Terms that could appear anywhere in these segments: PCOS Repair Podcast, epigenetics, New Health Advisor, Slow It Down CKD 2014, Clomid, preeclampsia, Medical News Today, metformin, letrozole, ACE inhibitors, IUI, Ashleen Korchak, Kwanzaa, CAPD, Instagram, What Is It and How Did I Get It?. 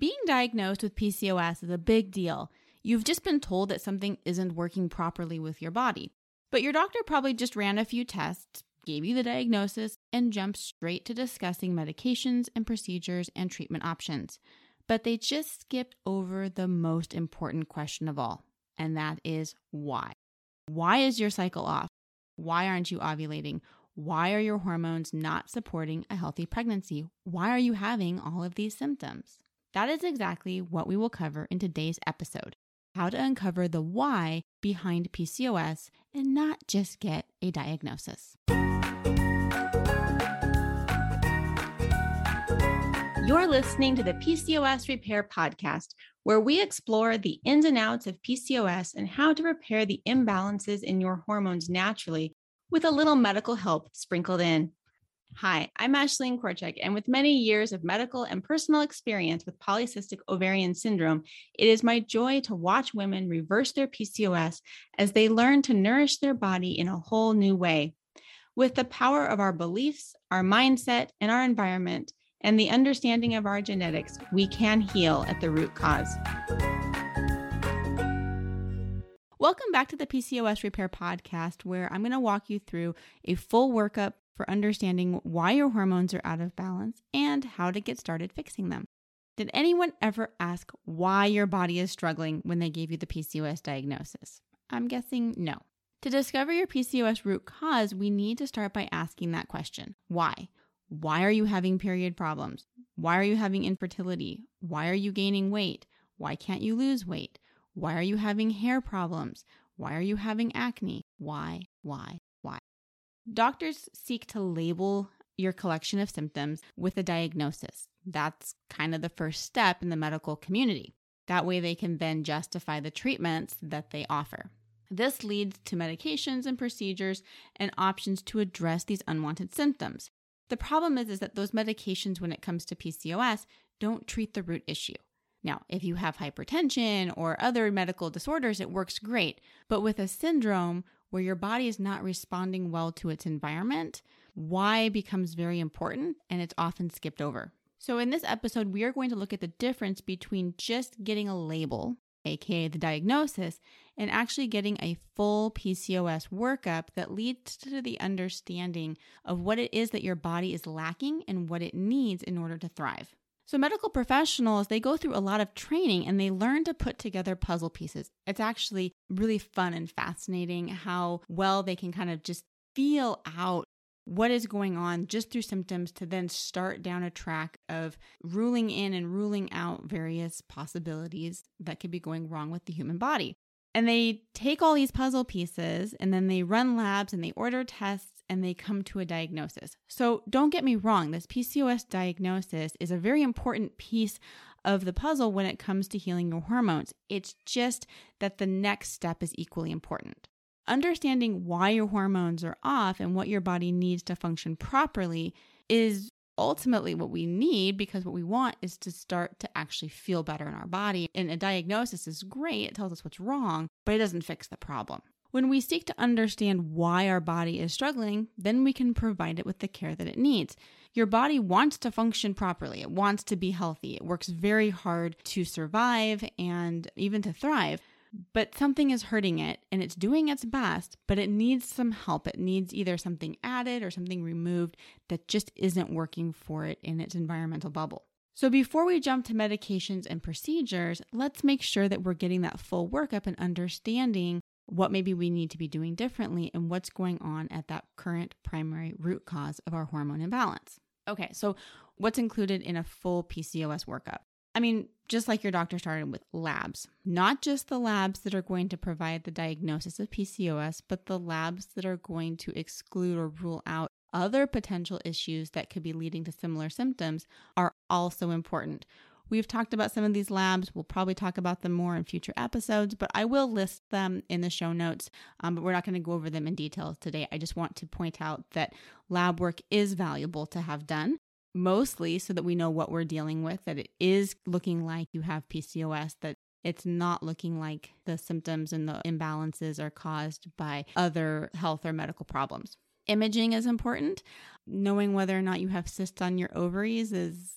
Being diagnosed with PCOS is a big deal. You've just been told that something isn't working properly with your body. But your doctor probably just ran a few tests, gave you the diagnosis, and jumped straight to discussing medications and procedures and treatment options. But they just skipped over the most important question of all, and that is why. Why is your cycle off? Why aren't you ovulating? Why are your hormones not supporting a healthy pregnancy? Why are you having all of these symptoms? That is exactly what we will cover in today's episode. How to uncover the why behind PCOS and not just get a diagnosis. You're listening to the PCOS Repair Podcast, where we explore the ins and outs of PCOS and how to repair the imbalances in your hormones naturally with a little medical help sprinkled in. Hi, I'm Ashleen Korchak, and with many years of medical and personal experience with polycystic ovarian syndrome, it is my joy to watch women reverse their PCOS as they learn to nourish their body in a whole new way. With the power of our beliefs, our mindset, and our environment, and the understanding of our genetics, we can heal at the root cause. Welcome back to the PCOS Repair Podcast, where I'm going to walk you through a full workup for understanding why your hormones are out of balance and how to get started fixing them. Did anyone ever ask why your body is struggling when they gave you the PCOS diagnosis? I'm guessing no. To discover your PCOS root cause, we need to start by asking that question. Why? Why are you having period problems? Why are you having infertility? Why are you gaining weight? Why can't you lose weight? Why are you having hair problems? Why are you having acne? Why? Doctors seek to label your collection of symptoms with a diagnosis. That's kind of the first step in the medical community. That way they can then justify the treatments that they offer. This leads to medications and procedures and options to address these unwanted symptoms. The problem is that those medications, when it comes to PCOS, don't treat the root issue. Now, if you have hypertension or other medical disorders, it works great. But with a syndrome where your body is not responding well to its environment, why becomes very important, and it's often skipped over. So in this episode, we are going to look at the difference between just getting a label, aka the diagnosis, and actually getting a full PCOS workup that leads to the understanding of what it is that your body is lacking and what it needs in order to thrive. So medical professionals, they go through a lot of training and they learn to put together puzzle pieces. It's actually really fun and fascinating how well they can kind of just feel out what is going on just through symptoms to then start down a track of ruling in and ruling out various possibilities that could be going wrong with the human body. And they take all these puzzle pieces and then they run labs and they order tests and they come to a diagnosis. So don't get me wrong, this PCOS diagnosis is a very important piece of the puzzle when it comes to healing your hormones. It's just that the next step is equally important. Understanding why your hormones are off and what your body needs to function properly is ultimately what we need, because what we want is to start to actually feel better in our body. And a diagnosis is great. It tells us what's wrong, but it doesn't fix the problem. When we seek to understand why our body is struggling, then we can provide it with the care that it needs. Your body wants to function properly. It wants to be healthy. It works very hard to survive and even to thrive. But something is hurting it, and it's doing its best, but it needs some help. It needs either something added or something removed that just isn't working for it in its environmental bubble. So before we jump to medications and procedures, let's make sure that we're getting that full workup and understanding what maybe we need to be doing differently and what's going on at that current primary root cause of our hormone imbalance. Okay, so what's included in a full PCOS workup? I mean, just like your doctor started with labs, not just the labs that are going to provide the diagnosis of PCOS, but the labs that are going to exclude or rule out other potential issues that could be leading to similar symptoms are also important. We've talked about some of these labs. We'll probably talk about them more in future episodes, but I will list them in the show notes, but we're not going to go over them in detail today. I just want to point out that lab work is valuable to have done, mostly so that we know what we're dealing with, that it is looking like you have PCOS, that it's not looking like the symptoms and the imbalances are caused by other health or medical problems. Imaging is important. Knowing whether or not you have cysts on your ovaries is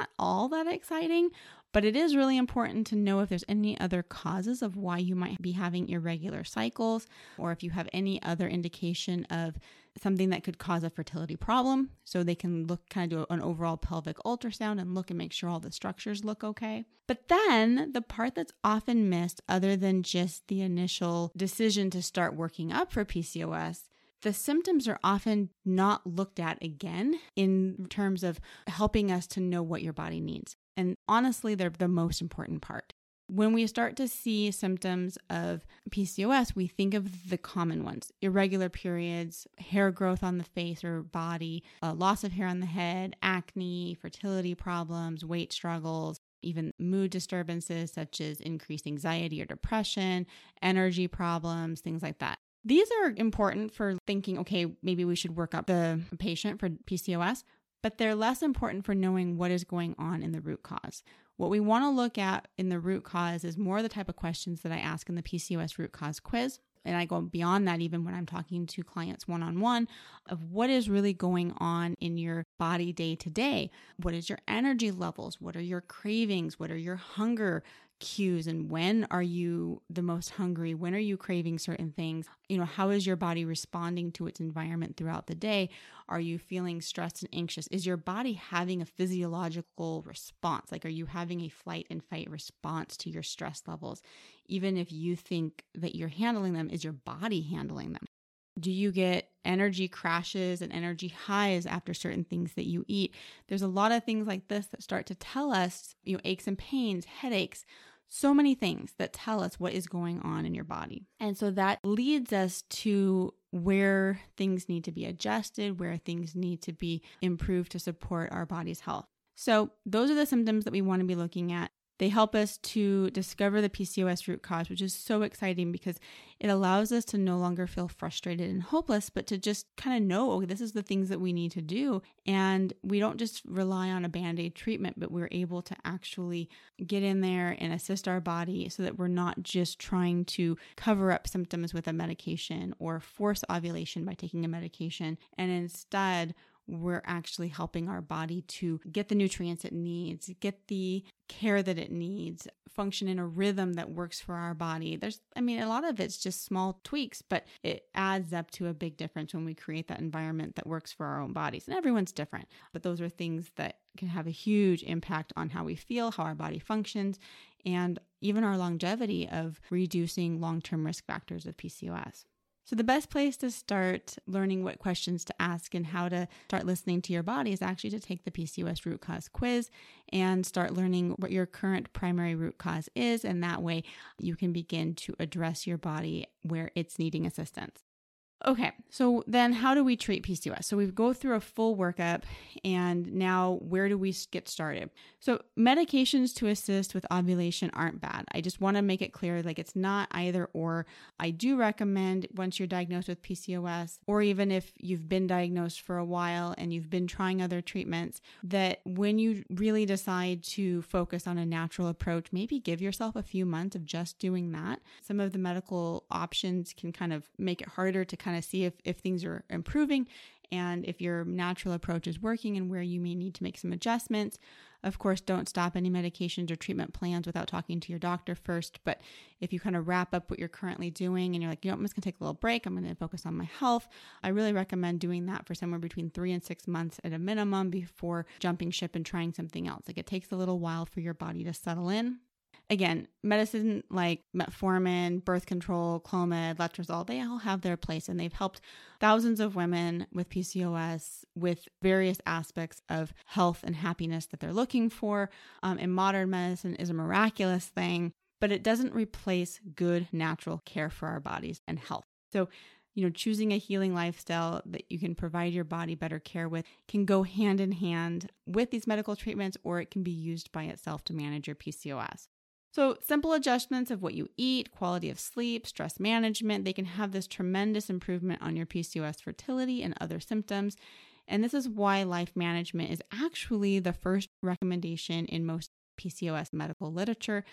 not all that exciting, But it is really important to know if there's any other causes of why you might be having irregular cycles, or if you have any other indication of something that could cause a fertility problem. So they can look, kind of do an overall pelvic ultrasound and look and make sure all the structures look okay. But then the part that's often missed, other than just the initial decision to start working up for PCOS, the symptoms are often not looked at again in terms of helping us to know what your body needs. And honestly, they're the most important part. When we start to see symptoms of PCOS, we think of the common ones: irregular periods, hair growth on the face or body, loss of hair on the head, acne, fertility problems, weight struggles, even mood disturbances such as increased anxiety or depression, energy problems, things like that. These are important for thinking, okay, maybe we should work up the patient for PCOS, but they're less important for knowing what is going on in the root cause. What we want to look at in the root cause is more the type of questions that I ask in the PCOS root cause quiz. And I go beyond that even when I'm talking to clients one-on-one of what is really going on in your body day to day. What is your energy levels? What are your cravings? What are your hunger cues? And when are you the most hungry? When are you craving certain things? You know, how is your body responding to its environment throughout the day? Are you feeling stressed and anxious? Is your body having a physiological response? Like, are you having a flight and fight response to your stress levels? Even if you think that you're handling them, is your body handling them? Do you get energy crashes and energy highs after certain things that you eat? There's a lot of things like this that start to tell us, you know, aches and pains, headaches, so many things that tell us what is going on in your body. And so that leads us to where things need to be adjusted, where things need to be improved to support our body's health. So those are the symptoms that we want to be looking at. They help us to discover the PCOS root cause, which is so exciting because it allows us to no longer feel frustrated and hopeless, but to just kind of know, okay, this is the things that we need to do. And we don't just rely on a Band-Aid treatment, but we're able to actually get in there and assist our body so that we're not just trying to cover up symptoms with a medication or force ovulation by taking a medication. And instead, we're actually helping our body to get the nutrients it needs, get the care that it needs, function in a rhythm that works for our body. A lot of it's just small tweaks, but it adds up to a big difference when we create that environment that works for our own bodies. And everyone's different, but those are things that can have a huge impact on how we feel, how our body functions, and even our longevity of reducing long-term risk factors of PCOS. So the best place to start learning what questions to ask and how to start listening to your body is actually to take the PCOS root cause quiz and start learning what your current primary root cause is. And that way you can begin to address your body where it's needing assistance. Okay, so then how do we treat PCOS? So we go through a full workup, and now where do we get started? So medications to assist with ovulation aren't bad. I just want to make it clear, like, it's not either or. I do recommend, once you're diagnosed with PCOS, or even if you've been diagnosed for a while and you've been trying other treatments, that when you really decide to focus on a natural approach, maybe give yourself a few months of just doing that. Some of the medical options can kind of make it harder to kind of see if things are improving and if your natural approach is working and where you may need to make some adjustments. Of course, don't stop any medications or treatment plans without talking to your doctor first. But if you kind of wrap up what you're currently doing and you're like, you know, I'm just going to take a little break, I'm going to focus on my health, I really recommend doing that for somewhere between 3 and 6 months at a minimum before jumping ship and trying something else. Like, it takes a little while for your body to settle in. Again, medicine like metformin, birth control, Clomid, letrozole, they all have their place, and they've helped thousands of women with PCOS with various aspects of health and happiness that they're looking for. And modern medicine is a miraculous thing, but it doesn't replace good natural care for our bodies and health. So, you know, choosing a healing lifestyle that you can provide your body better care with can go hand in hand with these medical treatments, or it can be used by itself to manage your PCOS. So simple adjustments of what you eat, quality of sleep, stress management, they can have this tremendous improvement on your PCOS fertility and other symptoms. And this is why life management is actually the first recommendation in most PCOS medical literature,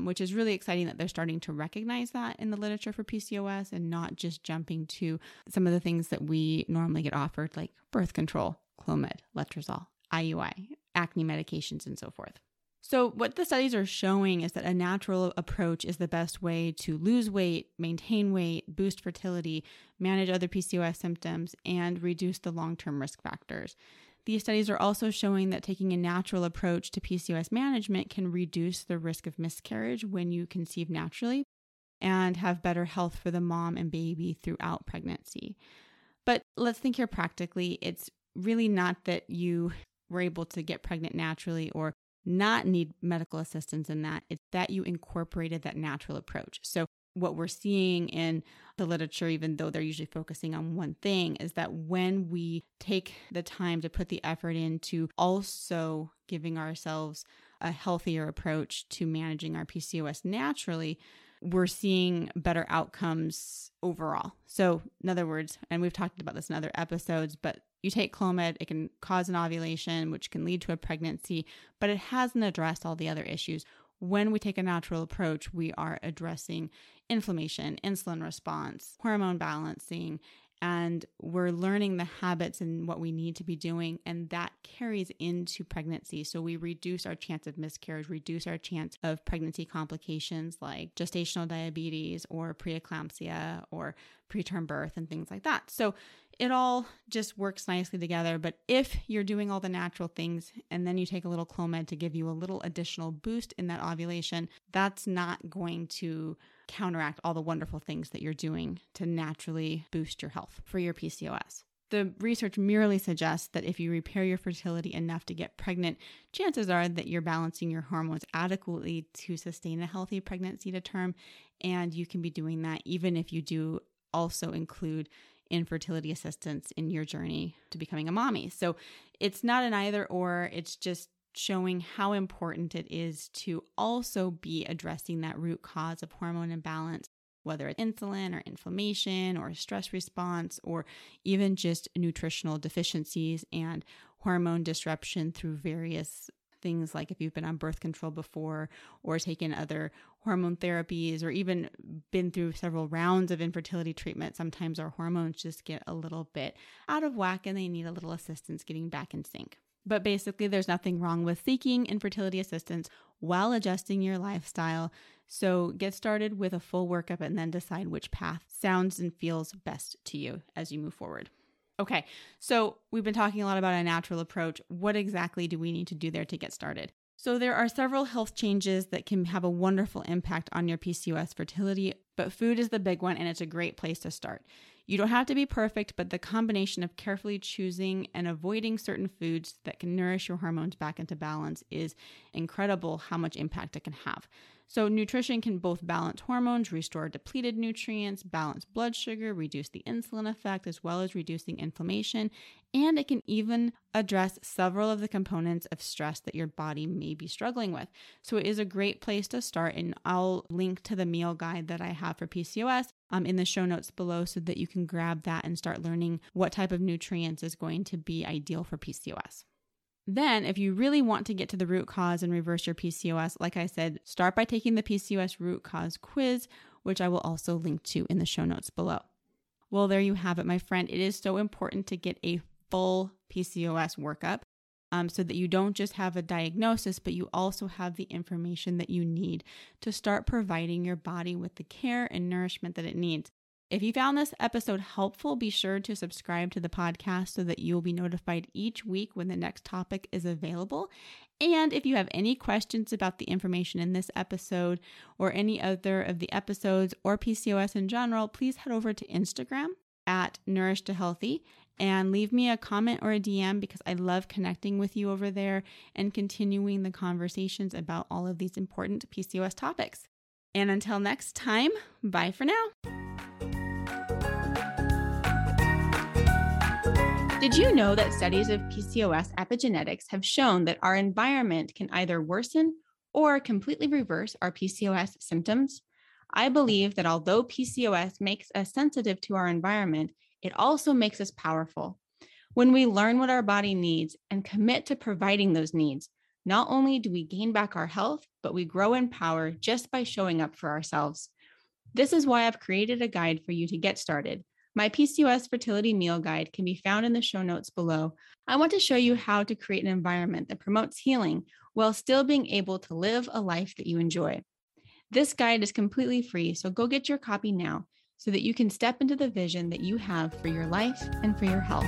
which is really exciting that they're starting to recognize that in the literature for PCOS and not just jumping to some of the things that we normally get offered, like birth control, Clomid, letrozole, IUI, acne medications, and so forth. So what the studies are showing is that a natural approach is the best way to lose weight, maintain weight, boost fertility, manage other PCOS symptoms, and reduce the long-term risk factors. These studies are also showing that taking a natural approach to PCOS management can reduce the risk of miscarriage when you conceive naturally and have better health for the mom and baby throughout pregnancy. But let's think here practically. It's really not that you were able to get pregnant naturally or not need medical assistance in that. It's that you incorporated that natural approach. So what we're seeing in the literature, even though they're usually focusing on one thing, is that when we take the time to put the effort into also giving ourselves a healthier approach to managing our PCOS naturally, we're seeing better outcomes overall. So in other words, and we've talked about this in other episodes, but you take Clomid, it can cause an ovulation, which can lead to a pregnancy, but it hasn't addressed all the other issues. When we take a natural approach, we are addressing inflammation, insulin response, hormone balancing, and we're learning the habits and what we need to be doing, and that carries into pregnancy. So we reduce our chance of miscarriage, reduce our chance of pregnancy complications like gestational diabetes or preeclampsia or preterm birth and things like that. So it all just works nicely together. But if you're doing all the natural things and then you take a little Clomid to give you a little additional boost in that ovulation, that's not going to counteract all the wonderful things that you're doing to naturally boost your health for your PCOS. The research merely suggests that if you repair your fertility enough to get pregnant, chances are that you're balancing your hormones adequately to sustain a healthy pregnancy to term. And you can be doing that even if you do also include infertility assistance in your journey to becoming a mommy. So it's not an either or, it's just showing how important it is to also be addressing that root cause of hormone imbalance, whether it's insulin or inflammation or stress response or even just nutritional deficiencies and hormone disruption through various things like if you've been on birth control before or taken other hormone therapies or even been through several rounds of infertility treatment. Sometimes our hormones just get a little bit out of whack and they need a little assistance getting back in sync. But basically, there's nothing wrong with seeking infertility assistance while adjusting your lifestyle. So get started with a full workup and then decide which path sounds and feels best to you as you move forward. Okay, so we've been talking a lot about a natural approach. What exactly do we need to do there to get started? So there are several health changes that can have a wonderful impact on your PCOS fertility, but food is the big one and it's a great place to start. You don't have to be perfect, but the combination of carefully choosing and avoiding certain foods that can nourish your hormones back into balance is incredible how much impact it can have. So nutrition can both balance hormones, restore depleted nutrients, balance blood sugar, reduce the insulin effect, as well as reducing inflammation, and it can even address several of the components of stress that your body may be struggling with. So it is a great place to start, and I'll link to the meal guide that I have for PCOS in the show notes below so that you can grab that and start learning what type of nutrients is going to be ideal for PCOS. Then, if you really want to get to the root cause and reverse your PCOS, like I said, start by taking the PCOS root cause quiz, which I will also link to in the show notes below. Well, there you have it, my friend. It is so important to get a full PCOS workup so that you don't just have a diagnosis, but you also have the information that you need to start providing your body with the care and nourishment that it needs. If you found this episode helpful, be sure to subscribe to the podcast so that you'll be notified each week when the next topic is available. And if you have any questions about the information in this episode or any other of the episodes or PCOS in general, please head over to Instagram at nourish2healthy and leave me a comment or a DM because I love connecting with you over there and continuing the conversations about all of these important PCOS topics. And until next time, bye for now. Did you know that studies of PCOS epigenetics have shown that our environment can either worsen or completely reverse our PCOS symptoms? I believe that although PCOS makes us sensitive to our environment, it also makes us powerful. When we learn what our body needs and commit to providing those needs, not only do we gain back our health, but we grow in power just by showing up for ourselves. This is why I've created a guide for you to get started. My PCOS fertility meal guide can be found in the show notes below. I want to show you how to create an environment that promotes healing while still being able to live a life that you enjoy. This guide is completely free, so go get your copy now so that you can step into the vision that you have for your life and for your health.